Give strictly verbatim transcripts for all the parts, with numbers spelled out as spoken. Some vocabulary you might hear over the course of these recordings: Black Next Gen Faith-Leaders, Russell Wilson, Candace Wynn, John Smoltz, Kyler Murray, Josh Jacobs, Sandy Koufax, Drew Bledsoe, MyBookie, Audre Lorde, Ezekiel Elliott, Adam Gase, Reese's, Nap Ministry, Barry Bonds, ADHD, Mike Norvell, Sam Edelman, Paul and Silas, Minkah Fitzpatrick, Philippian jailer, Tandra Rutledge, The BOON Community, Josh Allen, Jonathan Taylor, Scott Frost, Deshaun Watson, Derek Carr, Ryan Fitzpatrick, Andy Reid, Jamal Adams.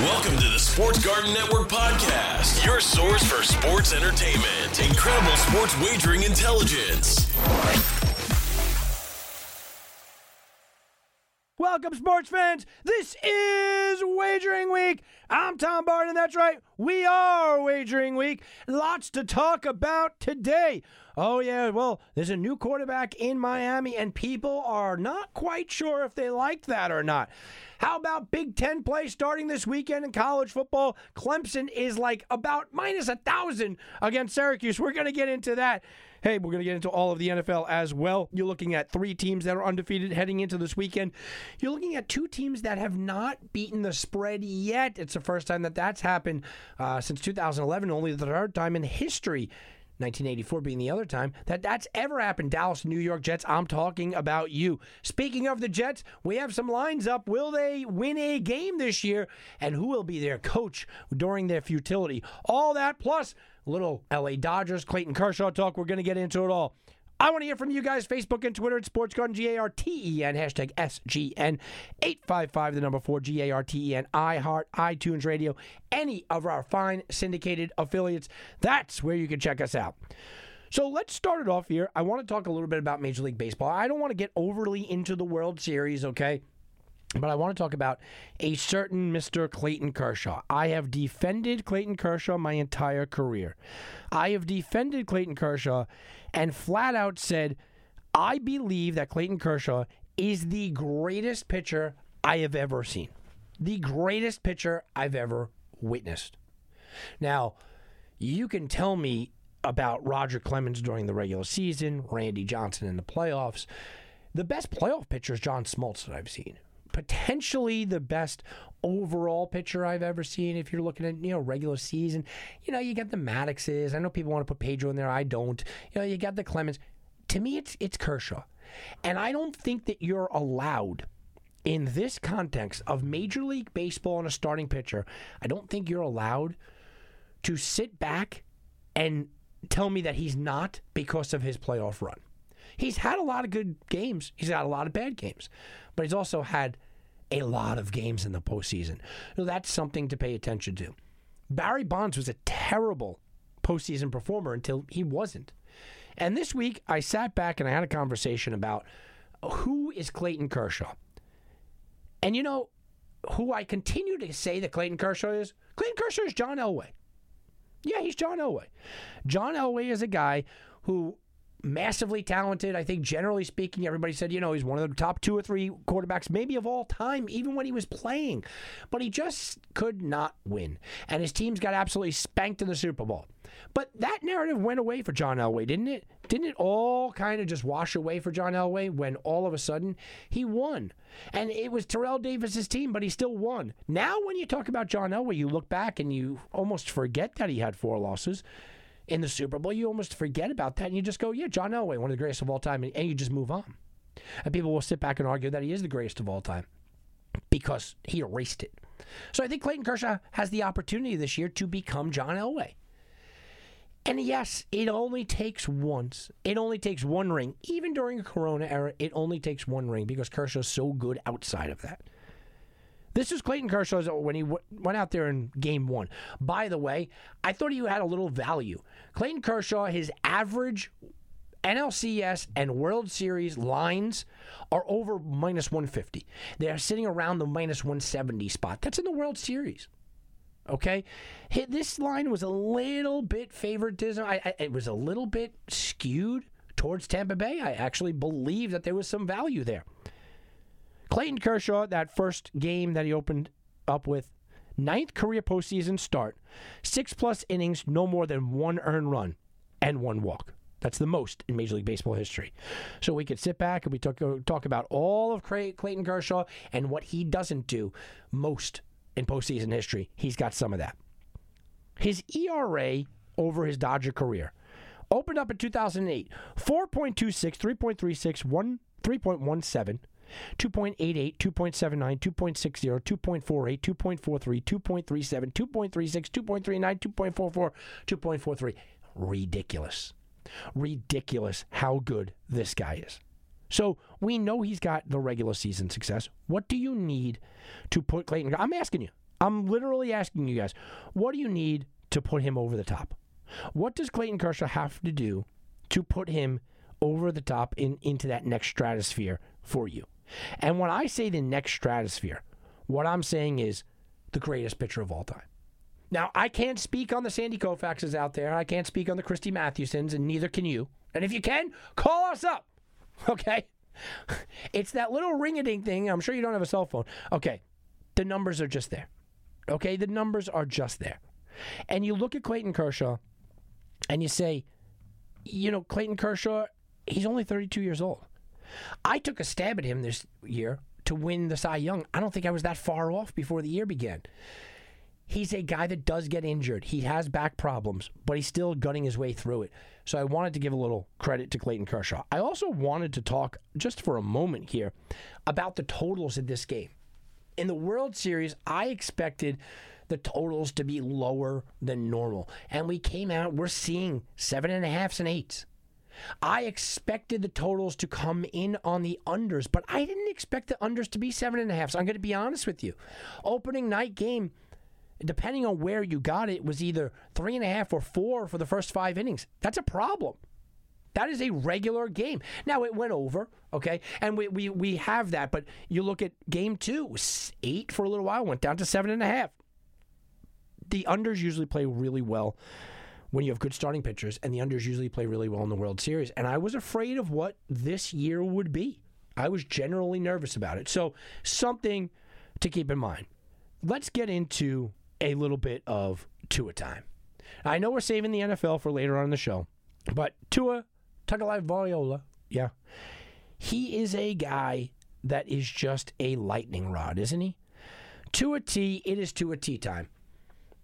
Welcome to the Sports Garden Network podcast, your source for sports entertainment, incredible sports wagering intelligence. Welcome, sports fans. This is Wagering Week. I'm Tom Barton, and that's right, we are Wagering Week. Lots to talk about today. Oh, yeah, well, there's a new quarterback in Miami, and people are not quite sure if they liked that or not. How about Big Ten play starting this weekend in college football? Clemson is like about minus one thousand against Syracuse. We're going to get into that. Hey, we're going to get into all of the N F L as well. You're looking at three teams that are undefeated heading into this weekend. You're looking at two teams that have not beaten the spread yet. It's the first time that that's happened uh, since two thousand eleven, only the third time in history. nineteen eighty-four being the other time, that that's ever happened. Dallas, New York Jets, I'm talking about you. Speaking of the Jets, we have some lines up. Will they win a game this year? And who will be their coach during their futility? All that plus a little L A Dodgers, Clayton Kershaw talk. We're going to get into it all. I want to hear from you guys. Facebook and Twitter at Sports Garden, G A R T E N, hashtag S G N, eight five five, the number four, G A R T E N, iHeart, iTunes Radio, any of our fine syndicated affiliates. That's where you can check us out. So let's start it off here. I want to talk a little bit about Major League Baseball. I don't want to get overly into the World Series, okay? But I want to talk about a certain Mister Clayton Kershaw. I have defended Clayton Kershaw my entire career. I have defended Clayton Kershaw and flat out said, I believe that Clayton Kershaw is the greatest pitcher I have ever seen. The greatest pitcher I've ever witnessed. Now, you can tell me about Roger Clemens during the regular season, Randy Johnson in the playoffs. The best playoff pitcher is John Smoltz that I've seen. Potentially the best overall pitcher I've ever seen. If you're looking at, you know, regular season, you know, you got the Madduxes. I know people want to put Pedro in there. I don't. You know, you got the Clemens. To me, it's it's Kershaw. And I don't think that you're allowed in this context of Major League Baseball and a starting pitcher. I don't think you're allowed to sit back and tell me that he's not because of his playoff run. He's had a lot of good games. He's had a lot of bad games. But he's also had a lot of games in the postseason. So that's something to pay attention to. Barry Bonds was a terrible postseason performer until he wasn't. And this week, I sat back and I had a conversation about who is Clayton Kershaw. And you know who I continue to say that Clayton Kershaw is? Clayton Kershaw is John Elway. Yeah, he's John Elway. John Elway is a guy who... massively talented. I think generally speaking, everybody said, you know, he's one of the top two or three quarterbacks maybe of all time, even when he was playing. But he just could not win. And his teams got absolutely spanked in the Super Bowl. But that narrative went away for John Elway, didn't it? Didn't it all kind of just wash away for John Elway when all of a sudden he won? And it was Terrell Davis's team, but he still won. Now when you talk about John Elway, you look back and you almost forget that he had four losses. In the Super Bowl, you almost forget about that, and you just go, yeah, John Elway, one of the greatest of all time, and, and you just move on. And people will sit back and argue that he is the greatest of all time because he erased it. So I think Clayton Kershaw has the opportunity this year to become John Elway. And yes, it only takes once. It only takes one ring. Even during a Corona era, it only takes one ring because Kershaw is so good outside of that. This is Clayton Kershaw when he w- went out there in game one. By the way, I thought he had a little value. Clayton Kershaw, his average N L C S and World Series lines are over minus one fifty. They are sitting around the minus one seventy spot. That's in the World Series. Okay? This line was a little bit favoritism. I, I, it was a little bit skewed towards Tampa Bay. I actually believe that there was some value there. Clayton Kershaw, that first game that he opened up with, ninth career postseason start, six-plus innings, no more than one earned run and one walk. That's the most in Major League Baseball history. So we could sit back and we talk, talk about all of Clayton Kershaw and what he doesn't do most in postseason history. He's got some of that. His E R A over his Dodger career opened up in two thousand eight, four point two six, three point three six, one, three point one seven, two point eight eight, two point seven nine, two point six zero, two point four eight, two point four three, two point three seven, two point three six, two point three nine, two point four four, two point four three. Ridiculous. Ridiculous how good this guy is. So we know he's got the regular season success. What do you need to put Clayton? I'm asking you. I'm literally asking you guys. What do you need to put him over the top? What does Clayton Kershaw have to do to put him over the top in, into that next stratosphere for you? And when I say the next stratosphere, what I'm saying is the greatest pitcher of all time. Now, I can't speak on the Sandy Koufaxes out there. I can't speak on the Christy Mathewsons, and neither can you. And if you can, call us up, okay? It's that little ring-a-ding thing. I'm sure you don't have a cell phone. Okay, the numbers are just there, okay? The numbers are just there. And you look at Clayton Kershaw, and you say, you know, Clayton Kershaw, he's only thirty-two years old. I took a stab at him this year to win the Cy Young. I don't think I was that far off before the year began. He's a guy that does get injured. He has back problems, but he's still gutting his way through it. So I wanted to give a little credit to Clayton Kershaw. I also wanted to talk, just for a moment here, about the totals in this game. In the World Series, I expected the totals to be lower than normal. And we came out, we're seeing seven and a halves and eights. I expected the totals to come in on the unders, but I didn't expect the unders to be seven and a halves. So I'm going to be honest with you. Opening night game, depending on where you got it, was either three and a half or four for the first five innings. That's a problem. That is a regular game. Now, it went over, okay? And we we, we have that, but you look at game two, it was eight for a little while, went down to seven and a half. The unders usually play really well when you have good starting pitchers, and the unders usually play really well in the World Series. And I was afraid of what this year would be. I was generally nervous about it. So something to keep in mind. Let's get into a little bit of Tua time. I know we're saving the N F L for later on in the show, but Tua Tagovailoa, yeah, he is a guy that is just a lightning rod, isn't he? Tua T, it is Tua T time.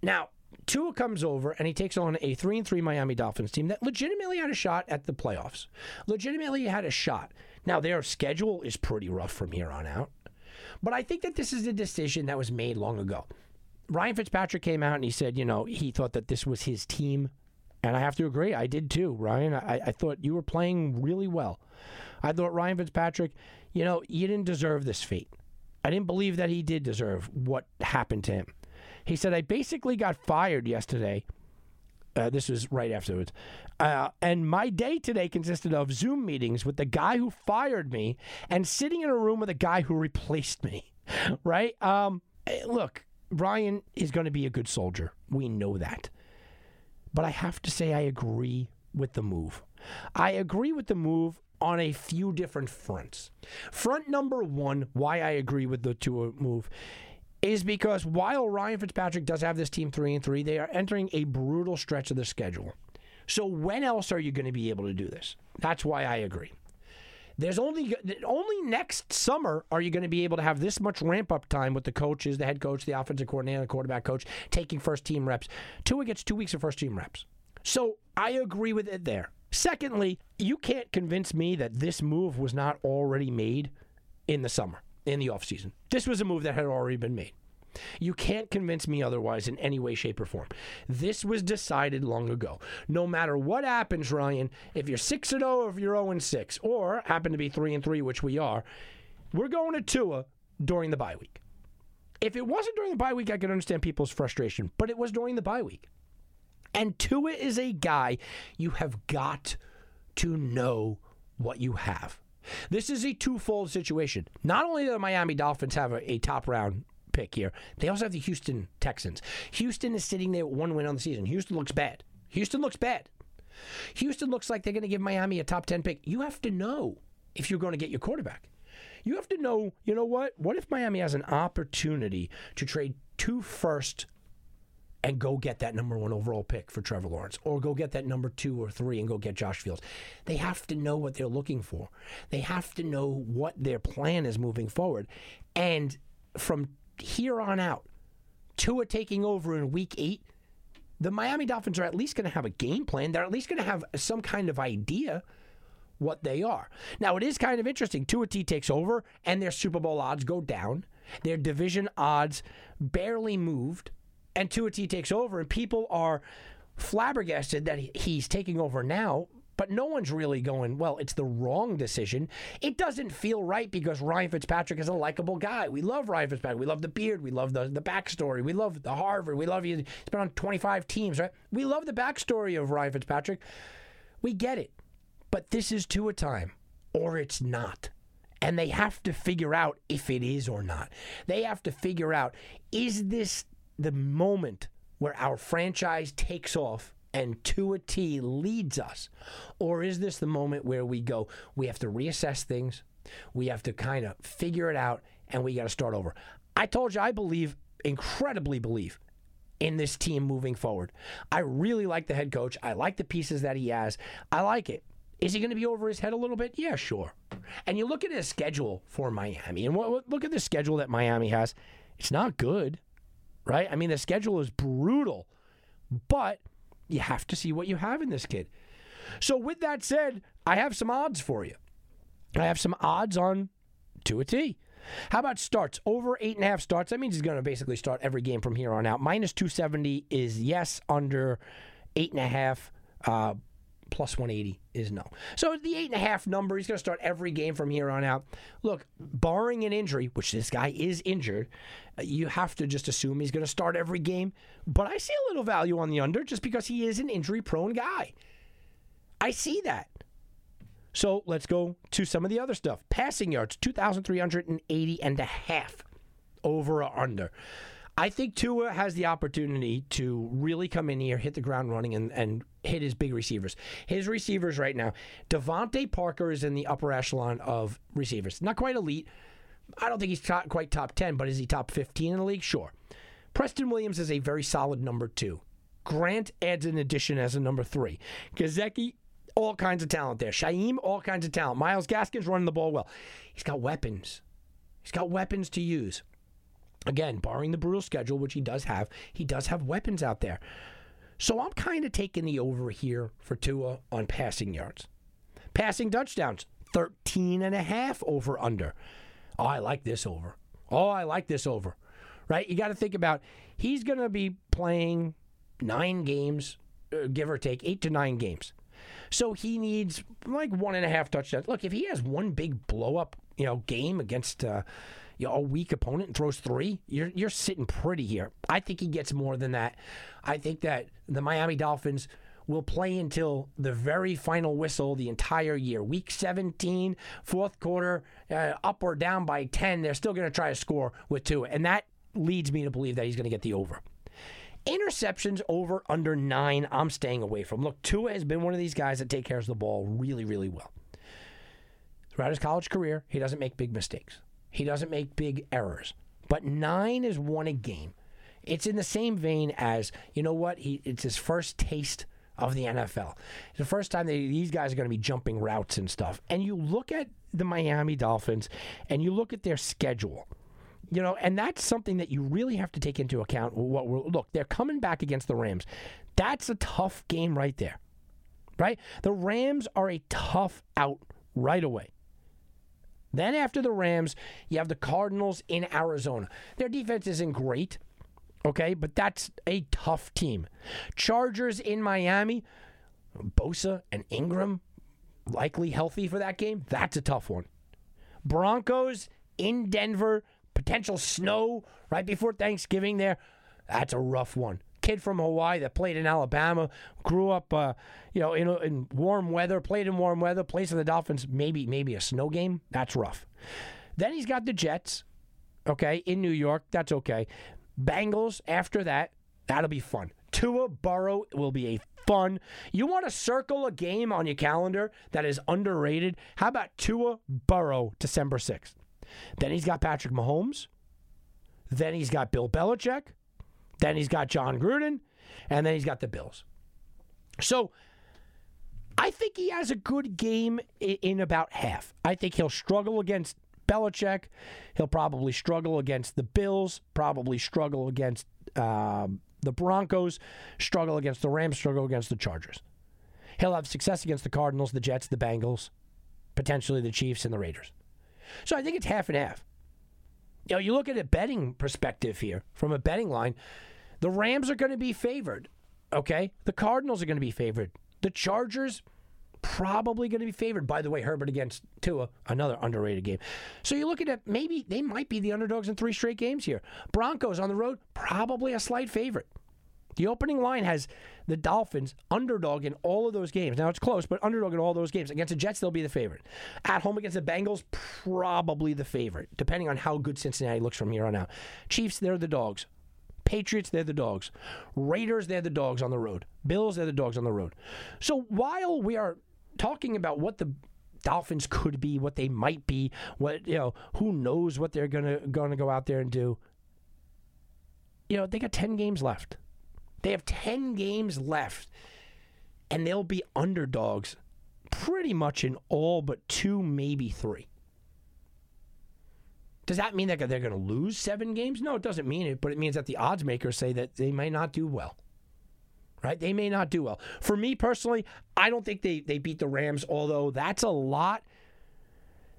Now, Tua comes over and he takes on a three and three Miami Dolphins team that legitimately had a shot at the playoffs. Legitimately had a shot. Now, their schedule is pretty rough from here on out, but I think that this is a decision that was made long ago. Ryan Fitzpatrick came out and he said, you know, he thought that this was his team. And I have to agree, I did too, Ryan. I, I thought you were playing really well. I thought, Ryan Fitzpatrick, you know, you didn't deserve this fate. I didn't believe that he did deserve what happened to him. He said, I basically got fired yesterday. Uh, this was right afterwards. Uh, and my day today consisted of Zoom meetings with the guy who fired me and sitting in a room with a guy who replaced me, right? Um, look, Ryan is going to be a good soldier. We know that. But I have to say I agree with the move. I agree with the move on a few different fronts. Front number one, why I agree with the Tua move, is because while Ryan Fitzpatrick does have this team three and three, they are entering a brutal stretch of the schedule. So when else are you going to be able to do this? That's why I agree. There's only only next summer are you going to be able to have this much ramp-up time with the coaches, the head coach, the offensive coordinator, the quarterback coach, taking first-team reps. Tua gets two weeks of first-team reps. So I agree with it there. Secondly, you can't convince me that this move was not already made in the summer. In the offseason. This was a move that had already been made. You can't convince me otherwise in any way, shape, or form. This was decided long ago. No matter what happens, Ryan, if you're six and oh or if you're oh and six, or happen to be three and three, which we are, we're going to Tua during the bye week. If it wasn't during the bye week, I could understand people's frustration, but it was during the bye week. And Tua is a guy you have got to know what you have. This is a twofold situation. Not only do the Miami Dolphins have a, a top round pick here, they also have the Houston Texans. Houston is sitting there with one win on the season. Houston looks bad. Houston looks bad. Houston looks like they're going to give Miami a top ten pick. You have to know if you're going to get your quarterback. You have to know, you know what? What if Miami has an opportunity to trade two first and go get that number one overall pick for Trevor Lawrence, or go get that number two or three and go get Josh Fields? They have to know what they're looking for. They have to know what their plan is moving forward. And from here on out, Tua taking over in week eight, the Miami Dolphins are at least going to have a game plan. They're at least going to have some kind of idea what they are. Now, it is kind of interesting. Tua T takes over, and their Super Bowl odds go down. Their division odds barely moved, and Tua T takes over, and people are flabbergasted that he's taking over now, but no one's really going, well, it's the wrong decision. It doesn't feel right because Ryan Fitzpatrick is a likable guy. We love Ryan Fitzpatrick. We love the beard. We love the, the backstory. We love the Harvard. We love you. He's been on twenty-five teams, right? We love the backstory of Ryan Fitzpatrick. We get it. But this is Tua time, or it's not. And they have to figure out if it is or not. They have to figure out, is this the moment where our franchise takes off and Tua T leads us? Or is this the moment where we go, we have to reassess things, we have to kind of figure it out, and we got to start over? I told you I believe, incredibly believe, in this team moving forward. I really like the head coach. I like the pieces that he has. I like it. Is he going to be over his head a little bit? Yeah, sure. And you look at his schedule for Miami, and what, look at the schedule that Miami has. It's not good, right? I mean, the schedule is brutal, but you have to see what you have in this kid. So with that said, I have some odds for you. I have some odds on Tua T. How about starts? Over eight and a half starts. That means he's going to basically start every game from here on out. minus two seventy is yes, under eight and a half, uh, plus one eighty is no. So the eight and a half number, he's going to start every game from here on out. Look, barring an injury, which this guy is injured, you have to just assume he's going to start every game. But I see a little value on the under just because he is an injury-prone guy. I see that. So let's go to some of the other stuff. Passing yards, two thousand three hundred eighty and a half, over or under. I think Tua has the opportunity to really come in here, hit the ground running, and, and hit his big receivers. His receivers right now, DeVante Parker is in the upper echelon of receivers. Not quite elite. I don't think he's top, quite top ten, but is he top fifteen in the league? Sure. Preston Williams is a very solid number two. Grant adds an addition as a number three. Gazeki, all kinds of talent there. Shaim, all kinds of talent. Myles Gaskin's running the ball well. He's got weapons. He's got weapons to use. Again, barring the brutal schedule, which he does have, he does have weapons out there. So I'm kind of taking the over here for Tua on passing yards. Passing touchdowns, thirteen and a half over under. Oh, I like this over. Oh, I like this over. Right? You got to think about, he's going to be playing nine games, uh, give or take, eight to nine games. So he needs like one and a half touchdowns. Look, if he has one big blow-up, you know, game against uh, you know, a weak opponent and throws three, you're you're sitting pretty here. I think he gets more than that. I think that the Miami Dolphins will play until the very final whistle the entire year. Week seventeen, fourth quarter, uh, up or down by ten, they're still going to try to score with two. And that leads me to believe that he's going to get the over. Interceptions over under nine, I'm staying away from. Look, Tua has been one of these guys that take care of the ball really, really well. Throughout his college career, he doesn't make big mistakes. He doesn't make big errors. But nine is one a game. It's in the same vein as, you know what, he, it's his first taste of the N F L. It's the first time that these guys are going to be jumping routes and stuff. And you look at the Miami Dolphins, and you look at their schedule. You know, and that's something that you really have to take into account. What we're, look, they're coming back against the Rams. That's a tough game right there, right? The Rams are a tough out right away. Then after the Rams, you have the Cardinals in Arizona. Their defense isn't great, okay, but that's a tough team. Chargers in Miami, Bosa and Ingram likely healthy for that game. That's a tough one. Broncos in Denver, potential snow right before Thanksgiving there. That's a rough one. kid from Hawaii that played in Alabama, grew up, uh, you know, in, in warm weather, played in warm weather, plays for the Dolphins, maybe maybe a snow game. That's rough. Then he's got the Jets, okay, in New York. That's okay. Bengals after that. That'll be fun. Tua, Burrow will be a fun. You want to circle a game on your calendar that is underrated? How about Tua, Burrow, December sixth? Then he's got Patrick Mahomes. Then he's got Bill Belichick. Then he's got John Gruden. And then he's got the Bills. So I think he has a good game in about half. I think he'll struggle against Belichick. He'll probably struggle against the Bills. Probably struggle against um, the Broncos. Struggle against the Rams. Struggle against the Chargers. He'll have success against the Cardinals, the Jets, the Bengals, potentially the Chiefs and the Raiders. So I think it's half and half. You know, you look at a betting perspective here, from a betting line, the Rams are going to be favored, okay? The Cardinals are going to be favored. The Chargers, probably going to be favored. By the way, Herbert against Tua, another underrated game. So you're looking at maybe they might be the underdogs in three straight games here. Broncos on the road, probably a slight favorite. The opening line has the Dolphins underdog in all of those games. Now, it's close, but underdog in all those games. Against the Jets, they'll be the favorite. At home against the Bengals, probably the favorite, depending on how good Cincinnati looks from here on out. Chiefs, they're the dogs. Patriots, they're the dogs. Raiders, they're the dogs on the road. Bills, they're the dogs on the road. So while we are talking about what the Dolphins could be, what they might be, what, you know, who knows what they're going to going to go out there and do, you know, they got ten games left. They have ten games left, and they'll be underdogs pretty much in all but two, maybe three. Does that mean that they're going to lose seven games? No, it doesn't mean it, but it means that the odds makers say that they may not do well. Right? They may not do well. For me personally, I don't think they, they beat the Rams, although that's a lot.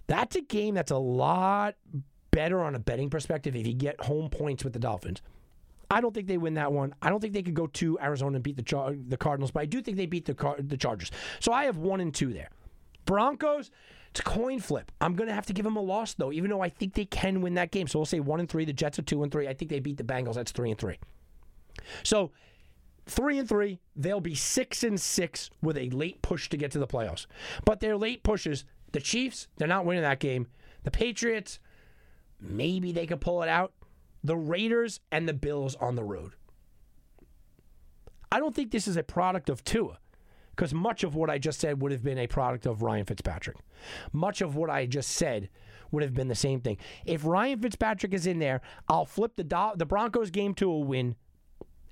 That's a game that's a lot better on a betting perspective if you get home points with the Dolphins. I don't think they win that one. I don't think they could go to Arizona and beat the Char- the Cardinals, but I do think they beat the Car- the Chargers. So I have one and two there. Broncos, it's a coin flip. I'm going to have to give them a loss, though, even though I think they can win that game. So we'll say one and three. The Jets are two and three. I think they beat the Bengals. That's three and three. So three and three, they'll be six and six with a late push to get to the playoffs. But their late pushes, the Chiefs, they're not winning that game. The Patriots, maybe they could pull it out. The Raiders and the Bills on the road. I don't think this is a product of Tua, because much of what I just said would have been a product of Ryan Fitzpatrick. Much of what I just said would have been the same thing. If Ryan Fitzpatrick is in there, I'll flip the Do- the Broncos game to a win.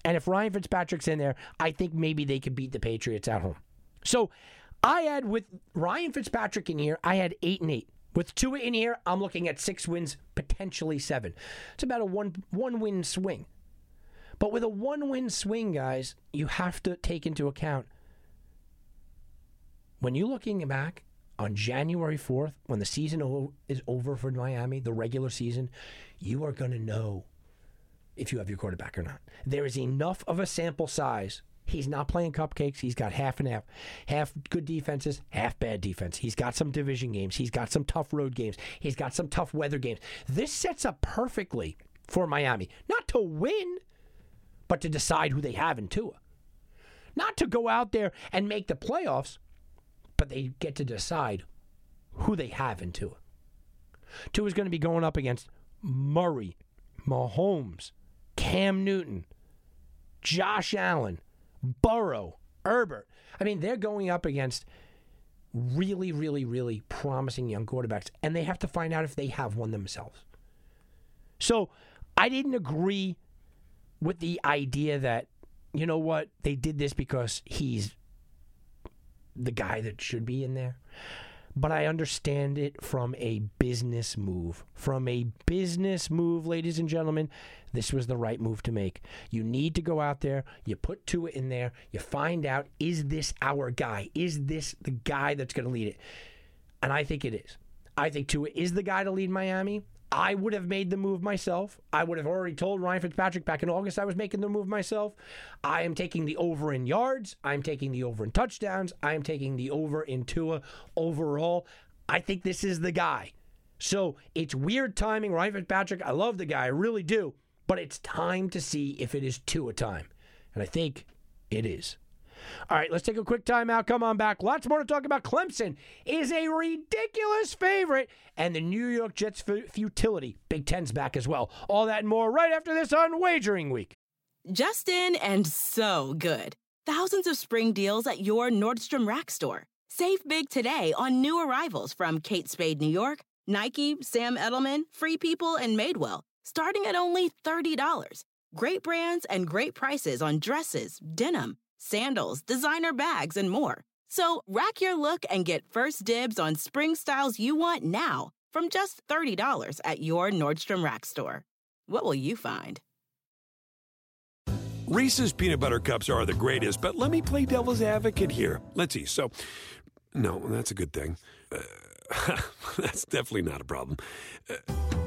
And if Ryan Fitzpatrick's in there, I think maybe they could beat the Patriots at home. So I had, with Ryan Fitzpatrick in here, I had eight and eight. With Tua in here, I'm looking at six wins, potentially seven. It's about a one, one-win swing. But with a one-win swing, guys, you have to take into account, when you're looking back on January fourth, when the season o- is over for Miami, the regular season, you are going to know if you have your quarterback or not. There is enough of a sample size. He's not playing cupcakes. He's got half and half. Half good defenses, half bad defense. He's got some division games. He's got some tough road games. He's got some tough weather games. This sets up perfectly for Miami. Not to win, but to decide who they have in Tua. Not to go out there and make the playoffs, but they get to decide who they have in Tua. Tua's going to be going up against Murray, Mahomes, Cam Newton, Josh Allen, Burrow, Herbert. I mean, they're going up against really, really, really promising young quarterbacks, and they have to find out if they have one themselves. So I didn't agree with the idea that, you know what, they did this because he's the guy that should be in there. But I understand it from a business move. From a business move, ladies and gentlemen, this was the right move to make. You need to go out there. You put Tua in there. You find out, is this our guy? Is this the guy that's going to lead it? And I think it is. I think Tua is the guy to lead Miami. I would have made the move myself. I would have already told Ryan Fitzpatrick back in August I was making the move myself. I am taking the over in yards. I'm taking the over in touchdowns. I am taking the over in Tua overall. I think this is the guy. So it's weird timing. Ryan Fitzpatrick, I love the guy. I really do. But it's time to see if it is Tua time. And I think it is. All right, let's take a quick timeout. Come on back. Lots more to talk about. Clemson is a ridiculous favorite, and the New York Jets' futility. Big Ten's back as well. All that and more right after this on Wagering Week. Justin and so good. Thousands of spring deals at your Nordstrom Rack store. Save big today on new arrivals from Kate Spade, New York, Nike, Sam Edelman, Free People, and Madewell, starting at only thirty dollars. Great brands and great prices on dresses, denim, sandals, designer bags, and more. So rack your look and get first dibs on spring styles you want now from just thirty dollars at your Nordstrom Rack store. What will you find? Reese's Peanut Butter Cups are the greatest, but let me play devil's advocate here. Let's see. So, no, that's a good thing. Uh, that's definitely not a problem. Uh,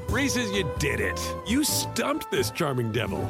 Reese's, you did it. You stumped this charming devil.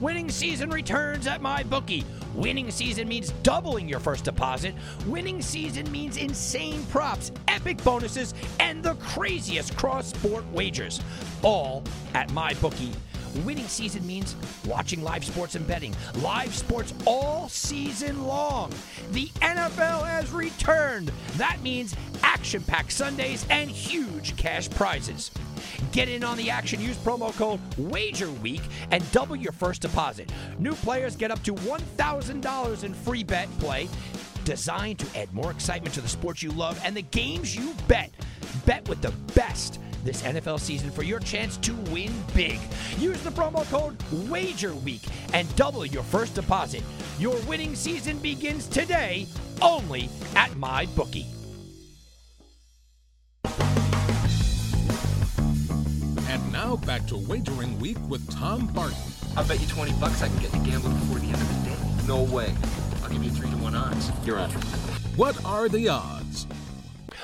Winning season returns at MyBookie. Winning season means doubling your first deposit. Winning season means insane props, epic bonuses, and the craziest cross-sport wagers. All at MyBookie. Winning season means watching live sports and betting. Live sports all season long. The N F L has returned. That means action-packed Sundays and huge cash prizes. Get in on the action. Use promo code WAGERWEEK and double your first deposit. New players get up to one thousand dollars in free bet play, designed to add more excitement to the sports you love and the games you bet. Bet with the best this N F L season for your chance to win big. Use the promo code WAGERWEEK and double your first deposit. Your winning season begins today only at MyBookie. And now back to Wagering Week with Tom Barton. I'll bet you twenty bucks I can get to gambling before the end of the day. No way. I'll give you three to one odds. You're on. What are the odds?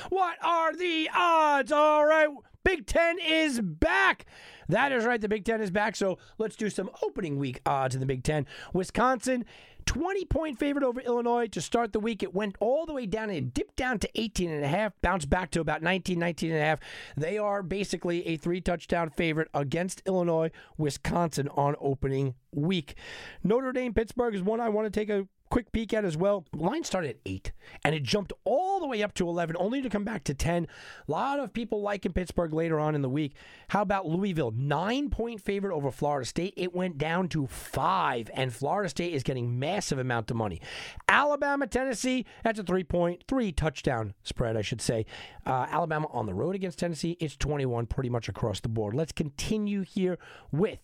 What are the odds? All right. Big Ten is back. That is right. The Big Ten is back. So let's do some opening week odds in the Big Ten. Wisconsin, twenty-point favorite over Illinois to start the week. It went all the way down and dipped down to eighteen and a half, bounced back to about nineteen, nineteen and a half. They are basically a three-touchdown favorite against Illinois, Wisconsin on opening week. Notre Dame, Pittsburgh is one I want to take a quick peek at as well. Line started at eight, and it jumped all the way up to eleven, only to come back to ten. A lot of people liking Pittsburgh later on in the week. How about Louisville? Nine-point favorite over Florida State. It went down to five, and Florida State is getting massive amount of money. Alabama, Tennessee, that's a three-point, three-touchdown spread, I should say. Uh, Alabama on the road against Tennessee. It's twenty-one pretty much across the board. Let's continue here with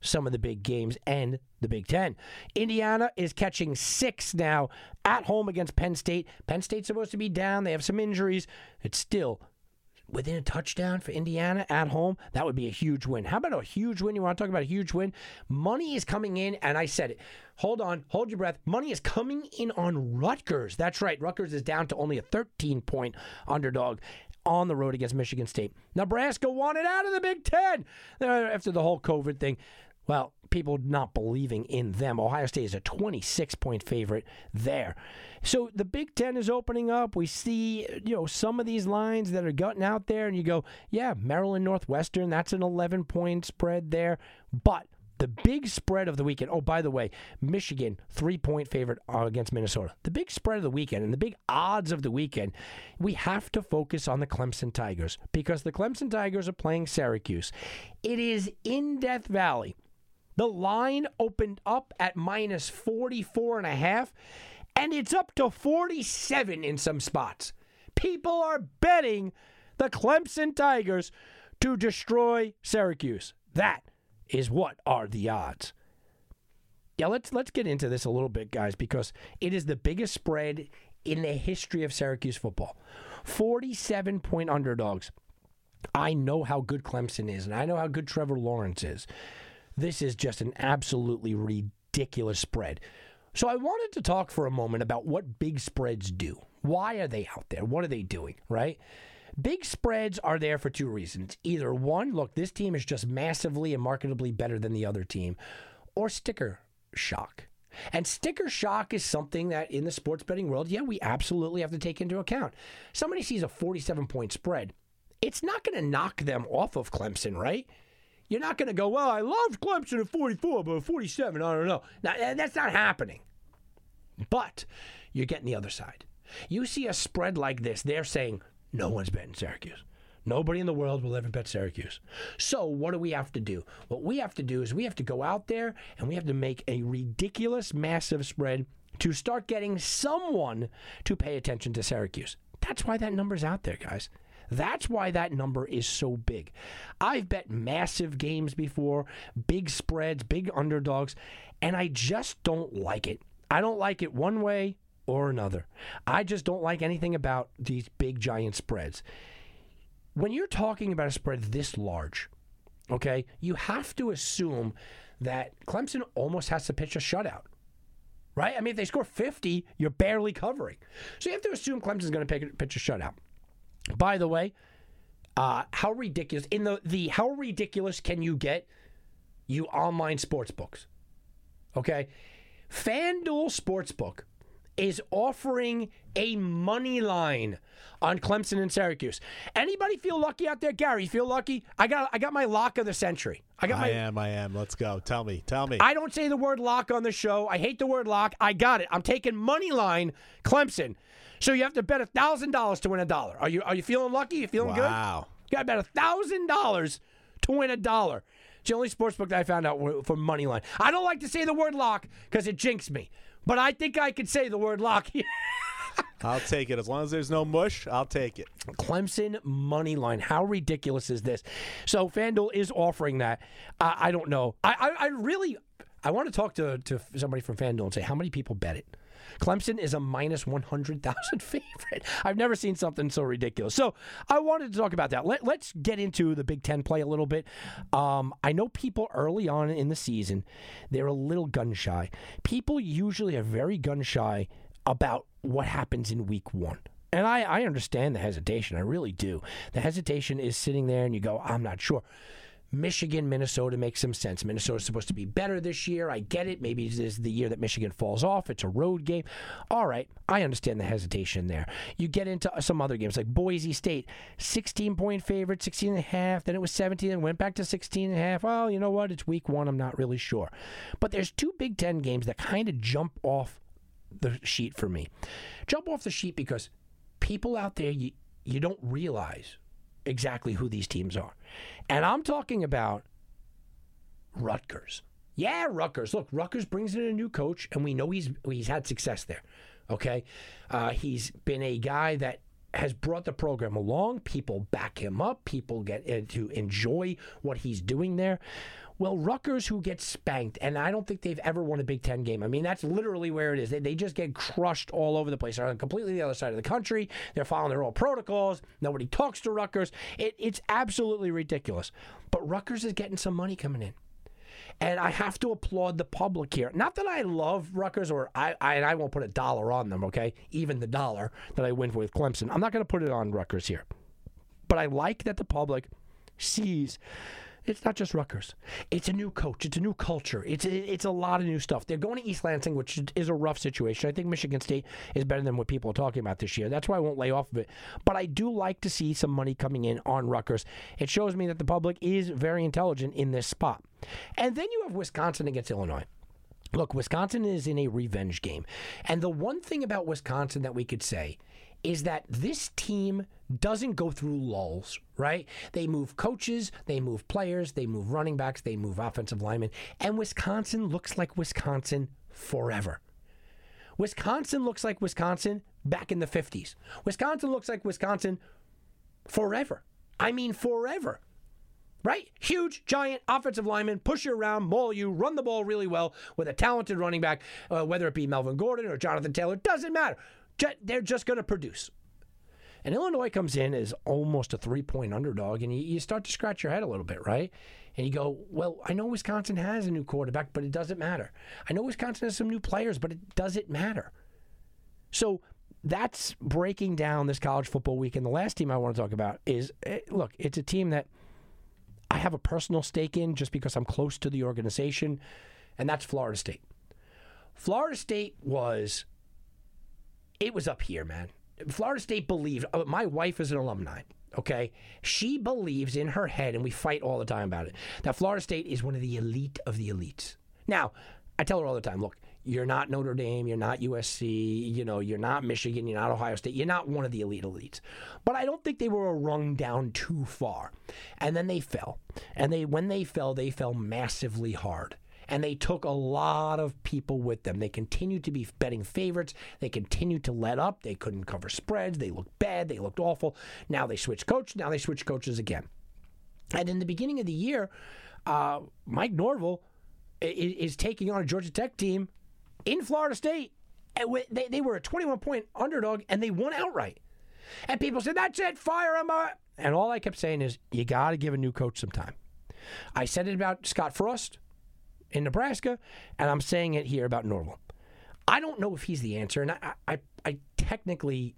some of the big games and the Big Ten. Indiana is catching six now at home against Penn State. Penn State's supposed to be down. They have some injuries. It's still within a touchdown for Indiana at home. That would be a huge win. How about a huge win? You want to talk about a huge win? Money is coming in, and I said it. Hold on. Hold your breath. Money is coming in on Rutgers. That's right. Rutgers is down to only a thirteen-point underdog on the road against Michigan State. Nebraska wanted out of the Big Ten after the whole COVID thing. Well, people not believing in them. Ohio State is a twenty-six-point favorite there. So the Big Ten is opening up. We see, you know, some of these lines that are gotten out there, and you go, yeah, Maryland Northwestern, that's an eleven-point spread there. But The big spread of the weekend, oh, by the way, Michigan, three-point favorite against Minnesota. The big spread of the weekend and the big odds of the weekend, we have to focus on the Clemson Tigers because the Clemson Tigers are playing Syracuse. It is in Death Valley. The line opened up at minus forty-four and a half, and it's up to forty-seven in some spots. People are betting the Clemson Tigers to destroy Syracuse. That is what are the odds. Yeah, let's let's get into this a little bit, guys, because it is the biggest spread in the history of Syracuse football. forty-seven point underdogs. I know how good Clemson is, and I know how good Trevor Lawrence is. This is just an absolutely ridiculous spread. So I wanted to talk for a moment about what big spreads do. Why are they out there? What are they doing, right? Big spreads are there for two reasons. Either one, look, this team is just massively and marketably better than the other team, or sticker shock. And sticker shock is something that in the sports betting world, yeah, we absolutely have to take into account. Somebody sees a forty-seven point spread. It's not going to knock them off of Clemson, right? You're not going to go, well, I loved Clemson at forty-four, but at forty-seven, I don't know. Now, that's not happening. But you're getting the other side. You see a spread like this, they're saying, no one's betting Syracuse. Nobody in the world will ever bet Syracuse. So what do we have to do? What we have to do is we have to go out there and we have to make a ridiculous, massive spread to start getting someone to pay attention to Syracuse. That's why that number's out there, guys. That's why that number is so big. I've bet massive games before, big spreads, big underdogs, and I just don't like it. I don't like it one way or another. I just don't like anything about these big, giant spreads. When you're talking about a spread this large, okay, you have to assume that Clemson almost has to pitch a shutout. Right? I mean, if they score fifty, you're barely covering. So you have to assume Clemson's going to pitch a shutout. By the way, uh, how ridiculous in the, the how ridiculous can you get you online sports books? Okay, FanDuel Sportsbook is offering a money line on Clemson and Syracuse. Anybody feel lucky out there, Gary? You feel lucky? I got I got my lock of the century. I got. I my, am. I am. Let's go. Tell me. Tell me. I don't say the word lock on the show. I hate the word lock. I got it. I'm taking money line Clemson. So you have to bet a thousand dollars to win a dollar. Are you are you feeling lucky? You feeling wow. good? Wow! You got to bet a thousand dollars to win a dollar. It's the only sportsbook that I found out for moneyline. I don't like to say the word lock because it jinxed me, but I think I could say the word lock. I'll take it as long as there's no mush. I'll take it. Clemson moneyline. How ridiculous is this? So FanDuel is offering that. Uh, I don't know. I, I I really I want to talk to to somebody from FanDuel and say how many people bet it. Clemson is a minus one hundred thousand favorite. I've never seen something so ridiculous. So I wanted to talk about that. Let, let's get into the Big Ten play a little bit. Um, I know people early on in the season, they're a little gun-shy. People usually are very gun-shy about what happens in week one. And I, I understand the hesitation. I really do. The hesitation is sitting there and you go, I'm not sure. Michigan, Minnesota makes some sense. Minnesota's supposed to be better this year. I get it. Maybe this is the year that Michigan falls off. It's a road game. All right. I understand the hesitation there. You get into some other games like Boise State, sixteen point favorite, sixteen and a half. Then it was seventeen and went back to sixteen and a half. Well, you know what? It's week one. I'm not really sure. But there's two Big Ten games that kind of jump off the sheet for me. Jump off the sheet because people out there, you, you don't realize exactly who these teams are. And I'm talking about Rutgers. Yeah, Rutgers. Look, Rutgers brings in a new coach, and we know he's he's had success there, okay? Uh, he's been a guy that has brought the program along. People back him up. People get uh, to enjoy what he's doing there. Well, Rutgers, who gets spanked, and I don't think they've ever won a Big Ten game. I mean, that's literally where it is. They, they just get crushed all over the place. They're on completely the other side of the country. They're following their own protocols. Nobody talks to Rutgers. It, it's absolutely ridiculous. But Rutgers is getting some money coming in. And I have to applaud the public here. Not that I love Rutgers, or I, I and I won't put a dollar on them, okay? Even the dollar that I win with Clemson. I'm not going to put it on Rutgers here. But I like that the public sees it's not just Rutgers. It's a new coach. It's a new culture. It's it's a lot of new stuff. They're going to East Lansing, which is a rough situation. I think Michigan State is better than what people are talking about this year. That's why I won't lay off of it. But I do like to see some money coming in on Rutgers. It shows me that the public is very intelligent in this spot. And then you have Wisconsin against Illinois. Look, Wisconsin is in a revenge game. And the one thing about Wisconsin that we could say is that this team doesn't go through lulls, right? They move coaches, they move players, they move running backs, they move offensive linemen. And Wisconsin looks like Wisconsin forever. Wisconsin looks like Wisconsin back in the fifties. Wisconsin looks like Wisconsin forever. I mean forever. Right? Huge, giant offensive linemen, push you around, maul you, run the ball really well with a talented running back, uh, whether it be Melvin Gordon or Jonathan Taylor, doesn't matter. Just, they're just going to produce. And Illinois comes in as almost a three-point underdog, and you, you start to scratch your head a little bit, right? And you go, well, I know Wisconsin has a new quarterback, but it doesn't matter. I know Wisconsin has some new players, but it doesn't matter. So that's breaking down this college football week. And the last team I want to talk about is, look, it's a team that I have a personal stake in just because I'm close to the organization, and that's Florida State. Florida State was, it was up here, man. Florida State believed, my wife is an alumni, okay? She believes in her head, and we fight all the time about it, that Florida State is one of the elite of the elites. Now, I tell her all the time, look, you're not Notre Dame, you're not U S C, you know, you're not Michigan, you're not Ohio State, you're not one of the elite elites. But I don't think they were a rung down too far. And then they fell. And they when they fell, they fell massively hard. And they took a lot of people with them. They continued to be betting favorites. They continued to let up. They couldn't cover spreads. They looked bad. They looked awful. Now they switch coach. Now they switch coaches again. And in the beginning of the year, uh, Mike Norvell is, is taking on a Georgia Tech team in Florida State. They, they were a twenty-one point underdog, and they won outright. And people said, that's it, fire them up. And all I kept saying is, you got to give a new coach some time. I said it about Scott Frost in Nebraska, and I'm saying it here about Norvell. I don't know if he's the answer, and I, I, I technically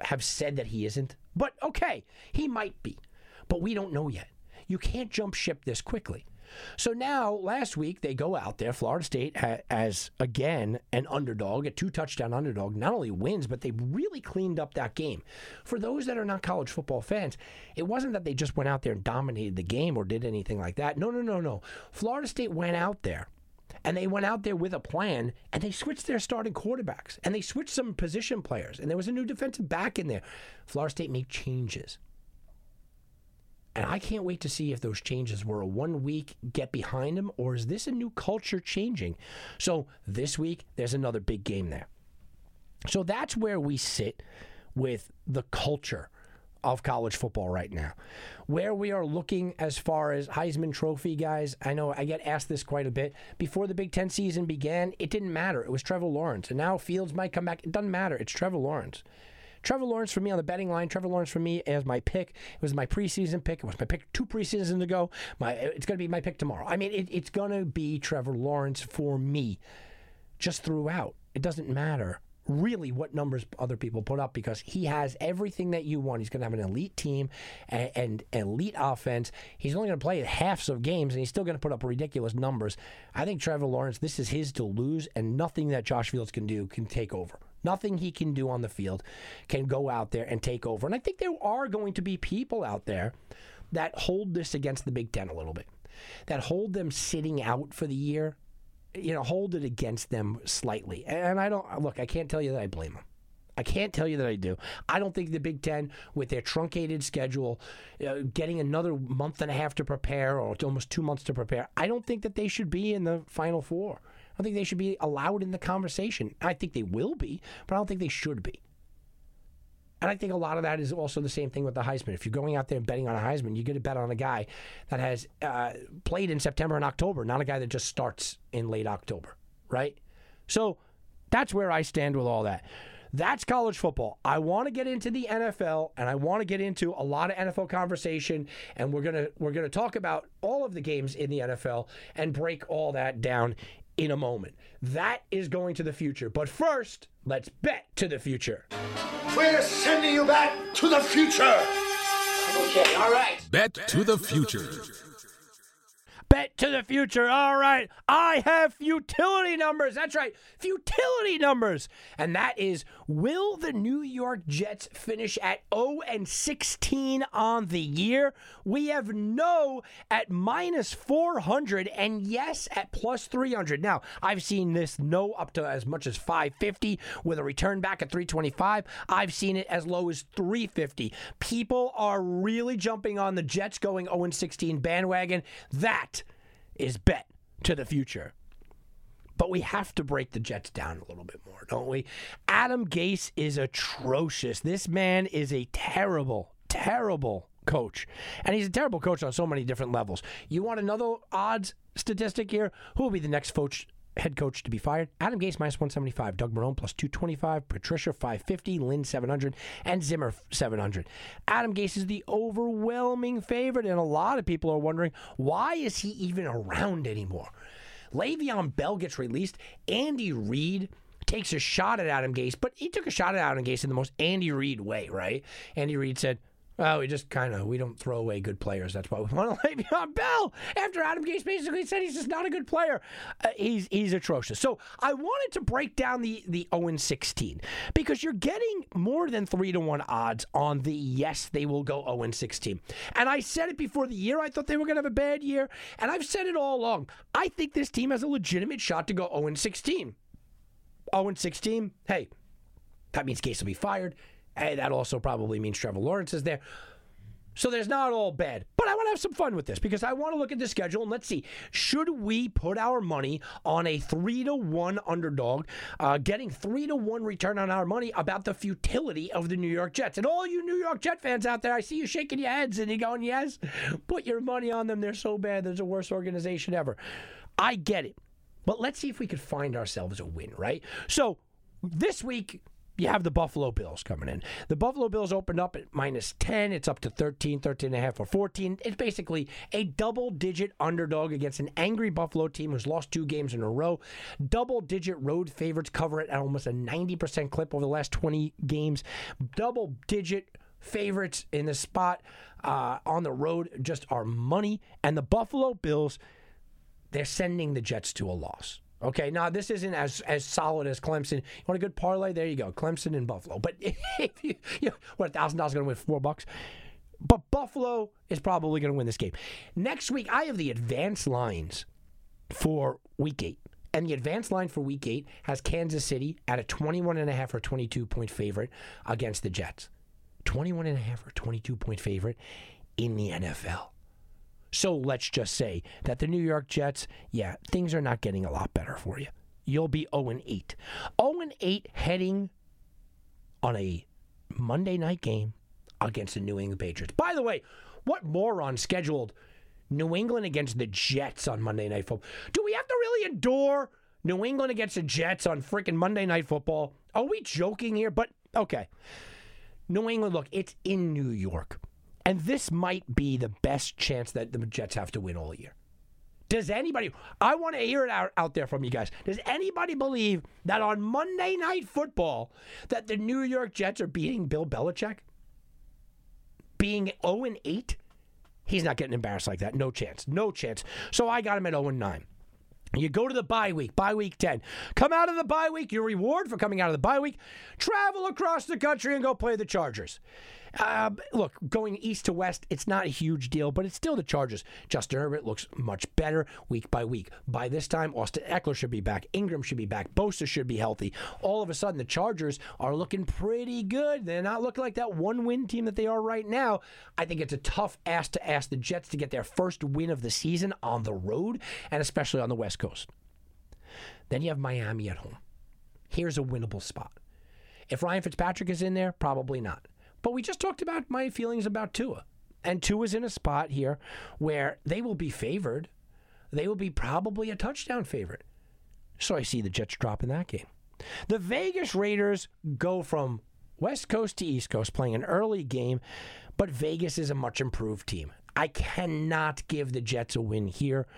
have said that he isn't, but okay, he might be. But we don't know yet. You can't jump ship this quickly. So now, last week, they go out there, Florida State, as, again, an underdog, a two-touchdown underdog, not only wins, but they really cleaned up that game. For those that are not college football fans, it wasn't that they just went out there and dominated the game or did anything like that. No, no, no, no. Florida State went out there, and they went out there with a plan, and they switched their starting quarterbacks, and they switched some position players, and there was a new defensive back in there. Florida State made changes. And I can't wait to see if those changes were a one-week get behind them, or is this a new culture changing? So this week, there's another big game there. So that's where we sit with the culture of college football right now. Where we are looking as far as Heisman Trophy, guys, I know I get asked this quite a bit. Before the Big Ten season began, it didn't matter. It was Trevor Lawrence. And now Fields might come back. It doesn't matter. It's Trevor Lawrence. Trevor Lawrence for me on the betting line. Trevor Lawrence for me as my pick. It was my preseason pick. It was my pick two preseasons ago. My it's going to be my pick tomorrow. I mean, it, it's going to be Trevor Lawrence for me just throughout. It doesn't matter really what numbers other people put up because he has everything that you want. He's going to have an elite team and, and elite offense. He's only going to play halves of games, and he's still going to put up ridiculous numbers. I think Trevor Lawrence, this is his to lose, and nothing that Josh Fields can do can take over. Nothing he can do on the field can go out there and take over. And I think there are going to be people out there that hold this against the Big Ten a little bit, that hold them sitting out for the year, you know, hold it against them slightly. And I don't, look, I can't tell you that I blame them. I can't tell you that I do. I don't think the Big Ten, with their truncated schedule, uh, getting another month and a half to prepare or almost two months to prepare, I don't think that they should be in the Final Four. I don't think they should be allowed in the conversation. I think they will be, but I don't think they should be. And I think a lot of that is also the same thing with the Heisman. If you're going out there and betting on a Heisman, you get to bet on a guy that has uh, played in September and October, not a guy that just starts in late October, right? So that's where I stand with all that. That's college football. I want to get into the N F L, and I want to get into a lot of N F L conversation, and we're gonna we're gonna talk about all of the games in the N F L and break all that down in a moment. That is going to the future. But first, let's bet to the future. We're sending you back to the future. Okay, all right. Bet, bet to the future. bet to the future. All right, I have futility numbers. That's right, futility numbers. And that is, will the New York Jets finish at oh and sixteen on the year? We have no at minus four hundred and yes at plus three hundred. Now, I've seen this no up to as much as five fifty with a return back at three twenty-five. I've seen it as low as three fifty. People are really jumping on the Jets going oh and sixteen bandwagon. That is bet to the future. But we have to break the Jets down a little bit more, don't we? Adam Gase is atrocious. This man is a terrible, terrible coach. And he's a terrible coach on so many different levels. You want another odds statistic here? Who will be the next coach? Head coach to be fired? Adam Gase minus one seventy-five, Doug Marrone plus two twenty-five, Patricia five fifty, Lynn seven hundred, and Zimmer seven hundred. Adam Gase is the overwhelming favorite, and a lot of people are wondering, why is he even around anymore? Le'Veon Bell gets released. Andy Reid takes a shot at Adam Gase, but he took a shot at Adam Gase in the most Andy Reid way, right? Andy Reid said, oh, we just kind of, we don't throw away good players. That's why we want to Le'Veon Bell. After Adam Gase basically said he's just not a good player. Uh, he's he's atrocious. So I wanted to break down the, the oh and sixteen because you're getting more than three to one odds on the yes, they will go oh and sixteen. And I said it before the year. I thought they were going to have a bad year. And I've said it all along. I think this team has a legitimate shot to go oh and sixteen. oh and sixteen, hey, that means Gase will be fired. And that also probably means Trevor Lawrence is there. So there's not all bad. But I want to have some fun with this because I want to look at the schedule and let's see. Should we put our money on a three to one underdog, uh, getting three to one return on our money about the futility of the New York Jets? And all you New York Jet fans out there, I see you shaking your heads and you're going, yes, put your money on them. They're so bad. They're the worst organization ever. I get it. But let's see if we could find ourselves a win, right? So this week, you have the Buffalo Bills coming in. The Buffalo Bills opened up at minus ten. It's up to thirteen, thirteen and a half, or fourteen. It's basically a double-digit underdog against an angry Buffalo team who's lost two games in a row. Double-digit road favorites cover it at almost a ninety percent clip over the last twenty games. Double-digit favorites in the spot uh, on the road just are money. And the Buffalo Bills, they're sending the Jets to a loss. Okay, now this isn't as as solid as Clemson. You want a good parlay? There you go, Clemson and Buffalo. But if you, you know, what, one thousand dollars going to win four bucks? But Buffalo is probably going to win this game. Next week, I have the advanced lines for Week eight. And the advanced line for Week eight has Kansas City at a twenty-one and a half or twenty-two point favorite against the Jets. twenty-one and a half or twenty-two point favorite in the N F L. So let's just say that the New York Jets, yeah, things are not getting a lot better for you. You'll be oh and eight. oh and eight heading on a Monday night game against the New England Patriots. By the way, what moron scheduled New England against the Jets on Monday Night Football? Do we have to really endure New England against the Jets on freaking Monday Night Football? Are we joking here? But, okay. New England, look, it's in New York. And this might be the best chance that the Jets have to win all year. Does anybody, I want to hear it out, out there from you guys. Does anybody believe that on Monday Night Football that the New York Jets are beating Bill Belichick? Being oh and eight? He's not getting embarrassed like that. No chance. No chance. So I got him at oh and nine. You go to the bye week, bye week ten. Come out of the bye week, your reward for coming out of the bye week, travel across the country and go play the Chargers. Uh, look, going east to west, it's not a huge deal, but it's still the Chargers. Justin Herbert looks much better week by week. By this time, Austin Ekeler should be back. Ingram should be back. Bosa should be healthy. All of a sudden, the Chargers are looking pretty good. They're not looking like that one-win team that they are right now. I think it's a tough ask to ask the Jets to get their first win of the season on the road, and especially on the West Coast. Then you have Miami at home. Here's a winnable spot. If Ryan Fitzpatrick is in there, probably not. But we just talked about my feelings about Tua. And Tua's in a spot here where they will be favored. They will be probably a touchdown favorite. So I see the Jets drop in that game. The Vegas Raiders go from West Coast to East Coast playing an early game, but Vegas is a much improved team. I cannot give the Jets a win here.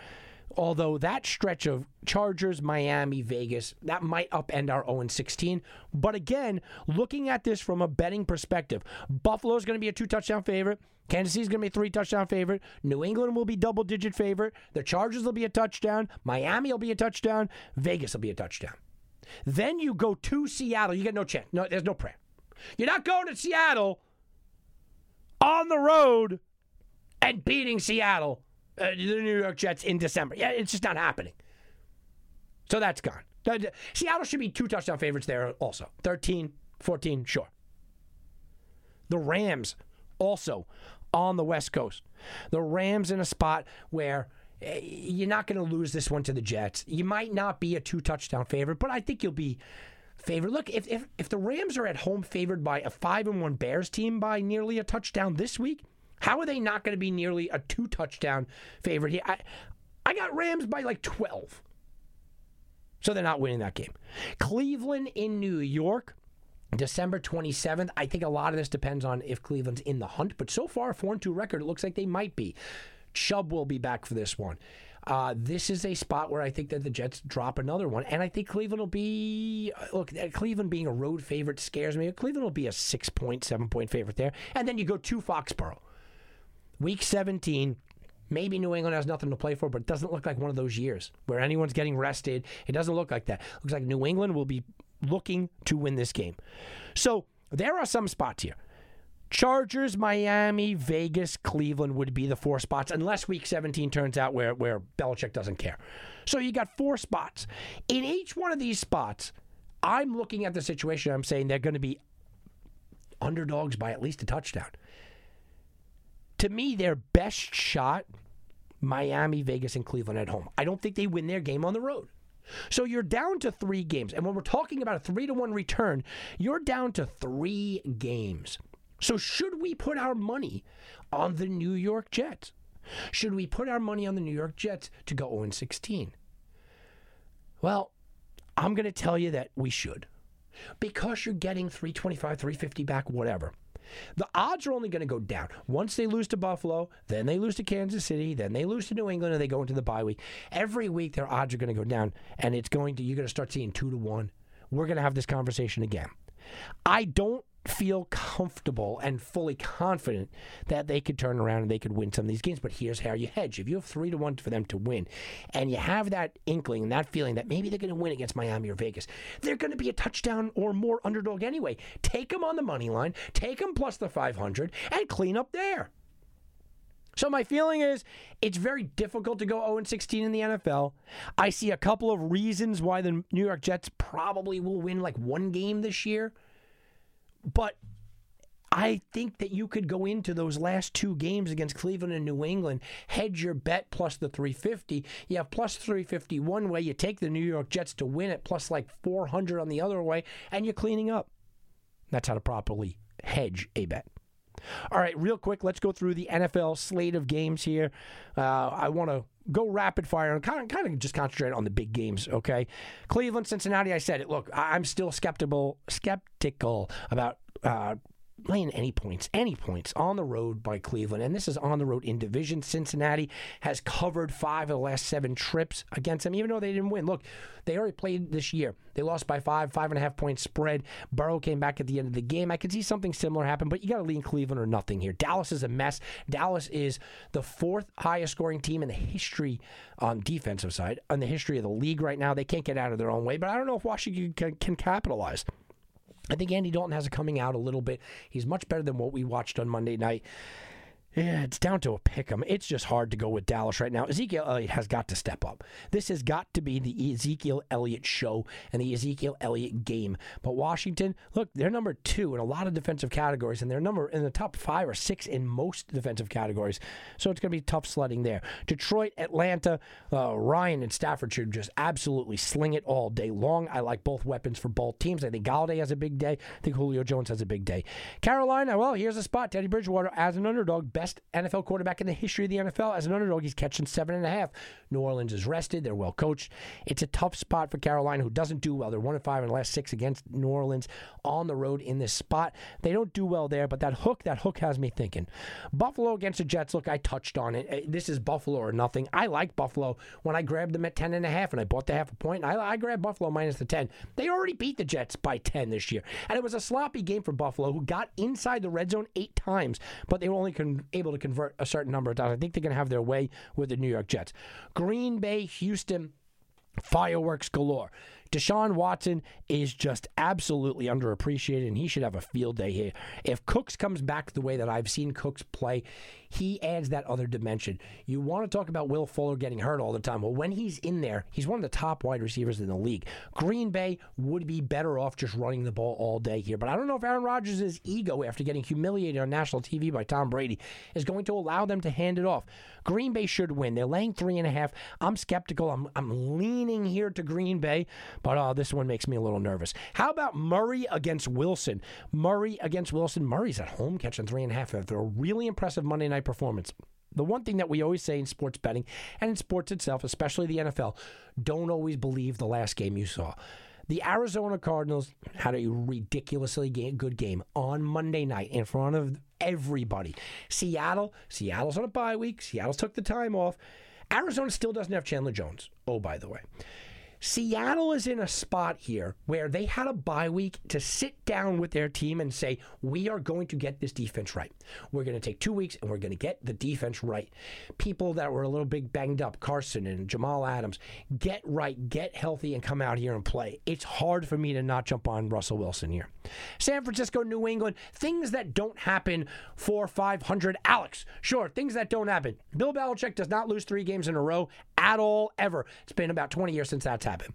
Although that stretch of Chargers, Miami, Vegas, that might upend our oh and sixteen. But again, looking at this from a betting perspective, Buffalo's going to be a two-touchdown favorite. Kansas City's going to be a three-touchdown favorite. New England will be double-digit favorite. The Chargers will be a touchdown. Miami will be a touchdown. Vegas will be a touchdown. Then you go to Seattle. You get no chance. No, there's no prayer. You're not going to Seattle on the road and beating Seattle, uh, the New York Jets, in December. Yeah, it's just not happening. So that's gone. The, the, Seattle should be two touchdown favorites there also. thirteen, fourteen, sure. The Rams also on the West Coast. The Rams in a spot where you're not going to lose this one to the Jets. You might not be a two touchdown favorite, but I think you'll be favored. Look, if if, if the Rams are at home favored by a five and one Bears team by nearly a touchdown this week, how are they not going to be nearly a two touchdown favorite here? I, I got Rams by like twelve. So they're not winning that game. Cleveland in New York, December twenty-seventh. I think a lot of this depends on if Cleveland's in the hunt, but so far, a four and two record, it looks like they might be. Chubb will be back for this one. Uh, this is a spot where I think that the Jets drop another one, and I think Cleveland will be, look, Cleveland being a road favorite scares me. Cleveland will be a six-point, seven-point favorite there, and then you go to Foxborough. Week seventeen. Maybe New England has nothing to play for, but it doesn't look like one of those years where anyone's getting rested. It doesn't look like that. It looks like New England will be looking to win this game. So there are some spots here. Chargers, Miami, Vegas, Cleveland would be the four spots, unless Week seventeen turns out where, where Belichick doesn't care. So you got four spots. In each one of these spots, I'm looking at the situation. I'm saying they're going to be underdogs by at least a touchdown. To me, their best shot, Miami, Vegas, and Cleveland at home. I don't think they win their game on the road. So you're down to three games. And when we're talking about a three to one return, you're down to three games. So should we put our money on the New York Jets? Should we put our money on the New York Jets to go oh and sixteen? Well, I'm going to tell you that we should. Because you're getting three twenty-five, three fifty back, whatever. The odds are only going to go down. Once they lose to Buffalo, then they lose to Kansas City, then they lose to New England, and they go into the bye week. Every week, their odds are going to go down, and it's going to you're going to start seeing two to one. We're going to have this conversation again. I don't feel comfortable and fully confident that they could turn around and they could win some of these games, but here's how you hedge. If you have three to one for them to win, and you have that inkling and that feeling that maybe they're going to win against Miami or Vegas, they're going to be a touchdown or more underdog anyway. Take them on the money line, take them plus the five hundred, and clean up there. So my feeling is it's very difficult to go oh and sixteen in the N F L. I see a couple of reasons why the New York Jets probably will win like one game this year. But I think that you could go into those last two games against Cleveland and New England, hedge your bet plus the three fifty. You have plus three fifty one way. You take the New York Jets to win it, plus like four hundred on the other way, and you're cleaning up. That's how to properly hedge a bet. All right, real quick, let's go through the N F L slate of games here. Uh, I want to go rapid fire and kind of, kind of just concentrate on the big games, okay? Cleveland, Cincinnati, I said it. Look, I'm still skeptical, skeptical about uh, laying any points, any points on the road by Cleveland. And this is on the road in division. Cincinnati has covered five of the last seven trips against them, even though they didn't win. Look, they already played this year. They lost by five, five and a half point spread. Burrow came back at the end of the game. I could see something similar happen, but you got to lean Cleveland or nothing here. Dallas is a mess. Dallas is the fourth highest scoring team in the history on defensive side, on the history of the league right now. They can't get out of their own way, but I don't know if Washington can, can capitalize. I think Andy Dalton has it coming out a little bit. He's much better than what we watched on Monday night. Yeah, it's down to a pick-em. It's just hard to go with Dallas right now. Ezekiel Elliott has got to step up. This has got to be the Ezekiel Elliott show and the Ezekiel Elliott game. But Washington, look, they're number two in a lot of defensive categories, and they're number in the top five or six in most defensive categories. So it's going to be tough sledding there. Detroit, Atlanta, uh, Ryan and Stafford should just absolutely sling it all day long. I like both weapons for both teams. I think Galladay has a big day. I think Julio Jones has a big day. Carolina, well, here's a spot. Teddy Bridgewater as an underdog. Best best N F L quarterback in the history of the N F L. As an underdog, he's catching seven and a half. New Orleans is rested. They're well coached. It's a tough spot for Carolina, who doesn't do well. They're one and five in the last six against New Orleans on the road in this spot. They don't do well there, but that hook, that hook has me thinking. Buffalo against the Jets. Look, I touched on it. This is Buffalo or nothing. I like Buffalo. When I grabbed them at ten and a half and I bought the half a point, I, I grabbed Buffalo minus the ten. They already beat the Jets by ten this year. And it was a sloppy game for Buffalo, who got inside the red zone eight times, but they were only con- able to convert a certain number of times. I think they're going to have their way with the New York Jets. Green Bay, Houston, fireworks galore. Deshaun Watson is just absolutely underappreciated, and he should have a field day here. If Cooks comes back the way that I've seen Cooks play, he adds that other dimension. You want to talk about Will Fuller getting hurt all the time. Well, when he's in there, he's one of the top wide receivers in the league. Green Bay would be better off just running the ball all day here. But I don't know if Aaron Rodgers' ego, after getting humiliated on national T V by Tom Brady, is going to allow them to hand it off. Green Bay should win. They're laying three and a half. I'm skeptical. I'm, I'm leaning here to Green Bay. But uh, this one makes me a little nervous. How about Murray against Wilson? Murray against Wilson. Murray's at home catching three and a half after a really impressive Monday night performance. The one thing that we always say in sports betting and in sports itself, especially the N F L, don't always believe the last game you saw. The Arizona Cardinals had a ridiculously good game on Monday night in front of everybody. Seattle, Seattle's on a bye week. Seattle's took the time off. Arizona still doesn't have Chandler Jones. Oh, by the way. Seattle is in a spot here where they had a bye week to sit down with their team and say, we are going to get this defense right. We're going to take two weeks and we're going to get the defense right. People that were a little bit banged up, Carson and Jamal Adams, get right, get healthy, and come out here and play. It's hard for me to not jump on Russell Wilson here. San Francisco, New England, things that don't happen for five hundred. Alex, sure, things that don't happen. Bill Belichick does not lose three games in a row at all, ever. It's been about twenty years since that's happened. Happened.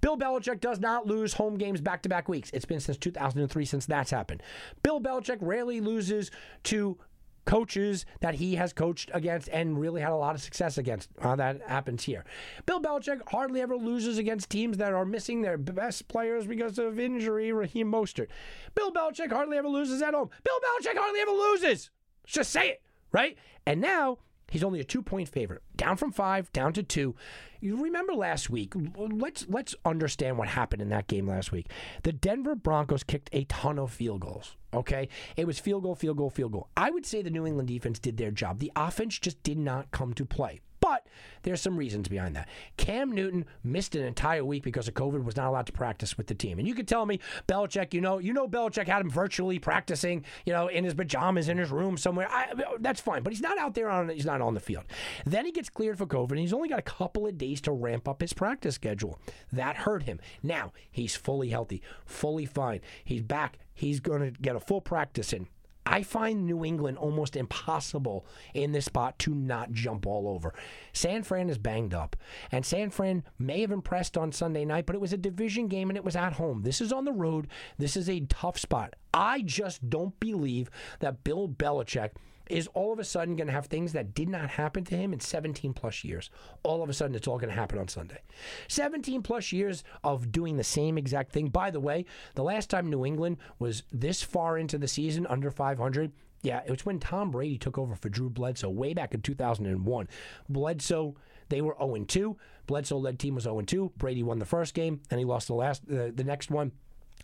Bill Belichick does not lose home games back-to-back weeks. It's been since two thousand three since that's happened. Bill Belichick rarely loses to coaches that he has coached against and really had a lot of success against. Uh, that happens here. Bill Belichick hardly ever loses against teams that are missing their best players because of injury. Raheem Mostert. Bill Belichick hardly ever loses at home. Bill Belichick hardly ever loses. Just say it, right? And now he's only a two-point favorite, down from five, down to two. You remember last week, let's let's understand what happened in that game last week. The Denver Broncos kicked a ton of field goals, okay? It was field goal, field goal, field goal. I would say the New England defense did their job. The offense just did not come to play. But there's some reasons behind that. Cam Newton missed an entire week because of COVID, was not allowed to practice with the team. And you could tell me, Belichick, you know, you know, Belichick had him virtually practicing, you know, in his pajamas in his room somewhere. I, that's fine, but he's not out there on, he's not on the field. Then he gets cleared for COVID, and he's only got a couple of days to ramp up his practice schedule. That hurt him. Now he's fully healthy, fully fine. He's back. He's going to get a full practice in. I find New England almost impossible in this spot to not jump all over. San Fran is banged up, and San Fran may have impressed on Sunday night, but it was a division game and it was at home. This is on the road. This is a tough spot. I just don't believe that Bill Belichick is all of a sudden going to have things that did not happen to him in seventeen plus years. All of a sudden, it's all going to happen on Sunday. seventeen plus years of doing the same exact thing. By the way, the last time New England was this far into the season, under five hundred, yeah, it was when Tom Brady took over for Drew Bledsoe way back in two thousand one. Bledsoe, they were oh and two. Bledsoe-led team was oh and two. Brady won the first game, and he lost the last, uh, the next one.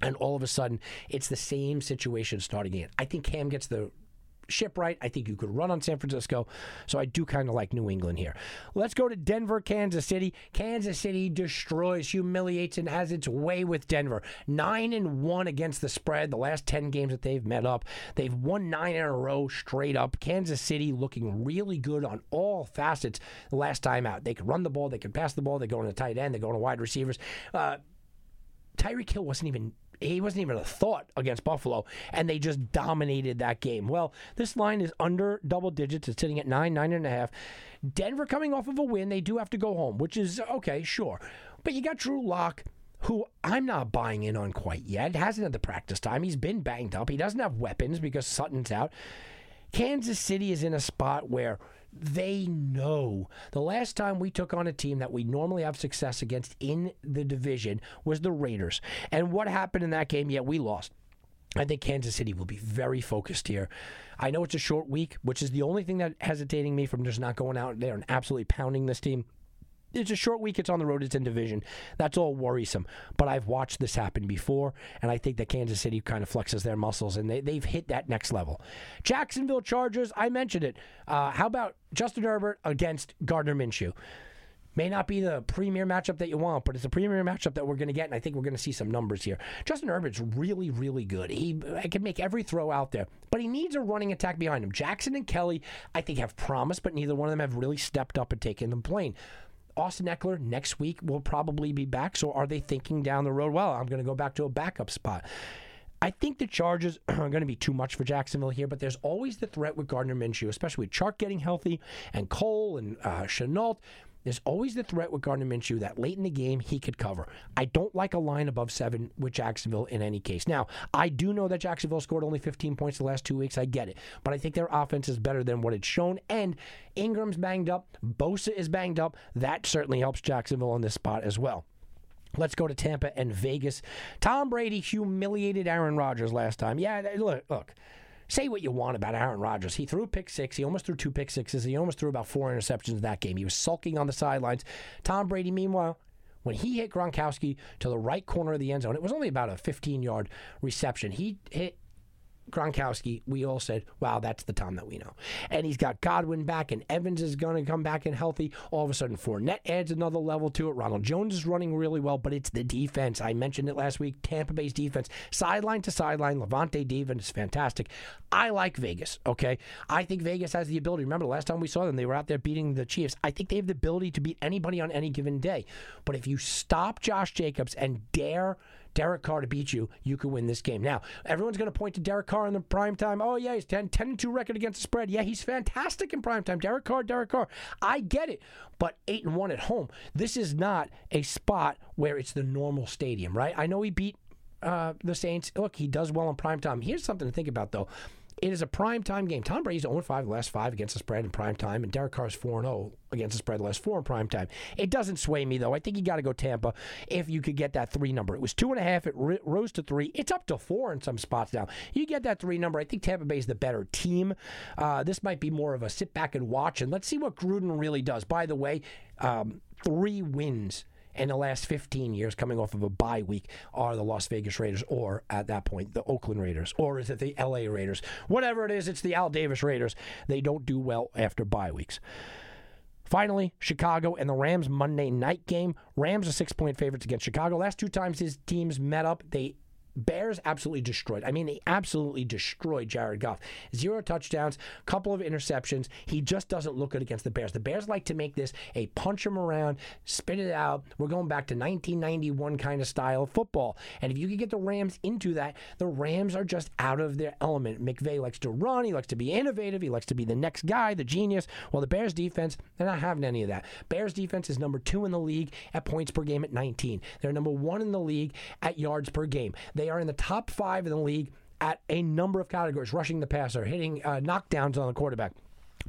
And all of a sudden, it's the same situation starting in. I think Cam gets the ship right. I think you could run on San Francisco, so I do kind of like New England here. Let's go to Denver, Kansas City. Kansas City destroys, humiliates, and has its way with Denver. Nine and one against the spread. The last ten games that they've met up, they've won nine in a row straight up. Kansas City looking really good on all facets the last time out. They could run the ball. They could pass the ball. They're going to tight end. They're going to wide receivers. Uh, Tyreek Hill wasn't even He wasn't even a thought against Buffalo, and they just dominated that game. Well, this line is under double digits. It's sitting at nine, nine and a half. Denver coming off of a win. They do have to go home, which is okay, sure. But you got Drew Lock, who I'm not buying in on quite yet. Hasn't had the practice time. He's been banged up. He doesn't have weapons because Sutton's out. Kansas City is in a spot where they know the last time we took on a team that we normally have success against in the division was the Raiders. And what happened in that game? Yeah, we lost. I think Kansas City will be very focused here. I know it's a short week, which is the only thing that hesitating me from just not going out there and absolutely pounding this team. It's a short week. It's on the road. It's in division. That's all worrisome. But I've watched this happen before, and I think that Kansas City kind of flexes their muscles, and they, they've hit that next level. Jacksonville Chargers, I mentioned it. Uh, how about Justin Herbert against Gardner Minshew? May not be the premier matchup that you want, but it's a premier matchup that we're going to get, and I think we're going to see some numbers here. Justin Herbert's really, really good. He can make every throw out there, but he needs a running attack behind him. Jackson and Kelly, I think, have promise, but neither one of them have really stepped up and taken the plane. Austin Ekeler next week will probably be back, so are they thinking down the road, well, I'm going to go back to a backup spot? I think the Chargers are going to be too much for Jacksonville here, but there's always the threat with Gardner Minshew, especially with Chark getting healthy and Cole and uh, Chenault. There's always the threat with Gardner Minshew that late in the game he could cover. I don't like a line above seven with Jacksonville in any case. Now, I do know that Jacksonville scored only fifteen points the last two weeks. I get it. But I think their offense is better than what it's shown. And Ingram's banged up. Bosa is banged up. That certainly helps Jacksonville on this spot as well. Let's go to Tampa and Vegas. Tom Brady humiliated Aaron Rodgers last time. Yeah, look, look. Say what you want about Aaron Rodgers. He threw a pick six. He almost threw two pick sixes. He almost threw about four interceptions in that game. He was sulking on the sidelines. Tom Brady, meanwhile, when he hit Gronkowski to the right corner of the end zone, it was only about a fifteen-yard reception. He hit Gronkowski. We all said, wow, that's the Tom that we know. And he's got Godwin back, and Evans is going to come back and healthy. All of a sudden, Fournette adds another level to it. Ronald Jones is running really well, but it's the defense. I mentioned it last week. Tampa Bay's defense, sideline to sideline. Levante defense is fantastic. I like Vegas, okay? I think Vegas has the ability. Remember, last time we saw them, they were out there beating the Chiefs. I think they have the ability to beat anybody on any given day. But if you stop Josh Jacobs and dare Derek Carr to beat you, you could win this game. Now, everyone's going to point to Derek Carr in the prime time. Oh, yeah, he's ten and two record against the spread. Yeah, he's fantastic in prime time. Derek Carr, Derek Carr. I get it, but eight and one at home. This is not a spot where it's the normal stadium, right? I know he beat uh, the Saints. Look, he does well in prime time. Here's something to think about, though. It is a primetime game. Tom Brady's oh and five the last five against the spread in primetime, and Derek Carr's four and oh against the spread the last four in primetime. It doesn't sway me, though. I think you got to go Tampa if you could get that three number. It was two and a half. It r- rose to three. It's up to four in some spots now. You get that three number. I think Tampa Bay's the better team. Uh, this might be more of a sit back and watch, and let's see what Gruden really does. By the way, um, three wins in the last fifteen years coming off of a bye week are the Las Vegas Raiders, or at that point, the Oakland Raiders, or is it the L A Raiders? Whatever it is, it's the Al Davis Raiders. They don't do well after bye weeks. Finally, Chicago and the Rams Monday night game. Rams are six-point favorites against Chicago. Last two times his teams met up, they Bears absolutely destroyed. I mean, they absolutely destroyed Jared Goff. Zero touchdowns, couple of interceptions. He just doesn't look good against the Bears. The Bears like to make this a punch him around, spit it out. We're going back to nineteen ninety-one kind of style of football. And if you could get the Rams into that, the Rams are just out of their element. McVay likes to run. He likes to be innovative. He likes to be the next guy, the genius. Well, the Bears defense, they're not having any of that. Bears defense is number two in the league at points per game at nineteen. They're number one in the league at yards per game. They They are in the top five in the league at a number of categories, rushing the passer, hitting uh, knockdowns on the quarterback.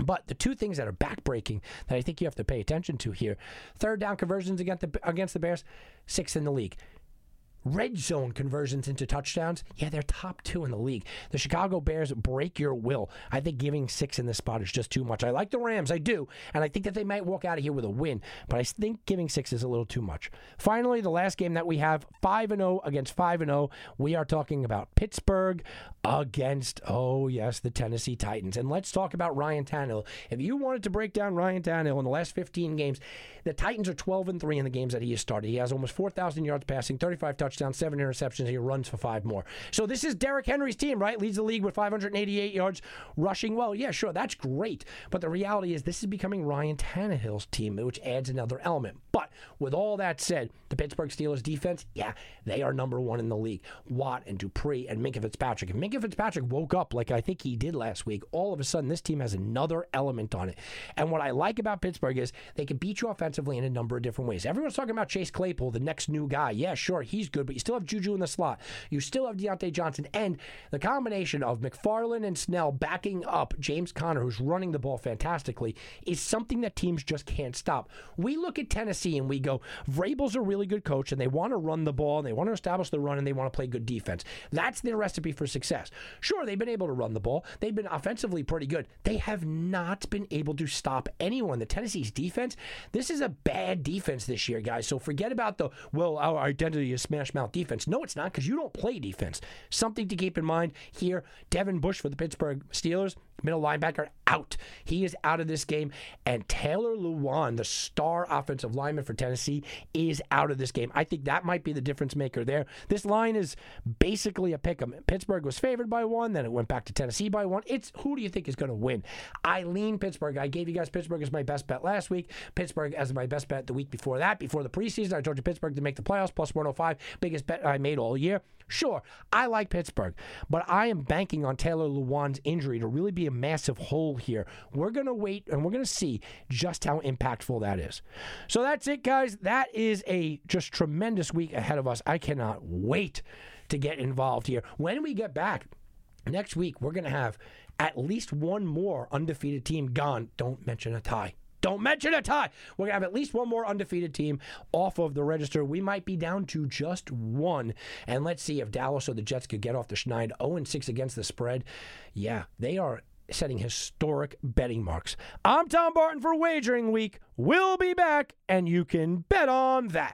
But the two things that are backbreaking that I think you have to pay attention to here, third down conversions against the, against the Bears, sixth in the league. Red zone conversions into touchdowns, yeah, they're top two in the league. The Chicago Bears break your will. I think giving six in this spot is just too much. I like the Rams, I do, and I think that they might walk out of here with a win, but I think giving six is a little too much. Finally, the last game that we have, five and oh against five and oh. We are talking about Pittsburgh against, oh yes, the Tennessee Titans. And let's talk about Ryan Tannehill. If you wanted to break down Ryan Tannehill in the last fifteen games, the Titans are twelve and three in the games that he has started. He has almost four thousand yards passing, thirty-five touchdowns. Down seven interceptions. He runs for five more. So this is Derrick Henry's team, right? Leads the league with five hundred eighty-eight yards rushing. Well, yeah, sure, that's great. But the reality is this is becoming Ryan Tannehill's team, which adds another element. But with all that said, the Pittsburgh Steelers defense, yeah, they are number one in the league. Watt and Dupree and Minkah Fitzpatrick. And Minkah Fitzpatrick woke up like I think he did last week. All of a sudden, this team has another element on it. And what I like about Pittsburgh is they can beat you offensively in a number of different ways. Everyone's talking about Chase Claypool, the next new guy. Yeah, sure, he's good. good, but you still have Juju in the slot. You still have Deontay Johnson. And the combination of McFarland and Snell backing up James Conner, who's running the ball fantastically, is something that teams just can't stop. We look at Tennessee and we go, Vrabel's a really good coach, and they want to run the ball, and they want to establish the run, and they want to play good defense. That's their recipe for success. Sure, they've been able to run the ball. They've been offensively pretty good. They have not been able to stop anyone. The Tennessee's defense, this is a bad defense this year, guys. So forget about the, well, our identity is smash mouth defense. No, it's not, because you don't play defense. Something to keep in mind here. Devin Bush for the Pittsburgh Steelers, middle linebacker, out. He is out of this game. And Taylor Lewan, the star offensive lineman for Tennessee, is out of this game. I think that might be the difference maker there. This line is basically a pick 'em. Pittsburgh was favored by one, then it went back to Tennessee by one. It's who do you think is going to win? I lean Pittsburgh. I gave you guys Pittsburgh as my best bet last week, Pittsburgh as my best bet the week before that. Before the preseason, I told you Pittsburgh to make the playoffs, plus one oh five, biggest bet I made all year. Sure, I like Pittsburgh, but I am banking on Taylor Lewan's injury to really be a massive hole here. We're going to wait, and we're going to see just how impactful that is. So that's it, guys. That is a just tremendous week ahead of us. I cannot wait to get involved here. When we get back next week, we're going to have at least one more undefeated team gone. Don't mention a tie. Don't mention a tie. We're going to have at least one more undefeated team off of the register. We might be down to just one. And let's see if Dallas or the Jets could get off the schneid. oh and six against the spread. Yeah, they are setting historic betting marks. I'm Tom Barton for Wagering Week. We'll be back, and you can bet on that.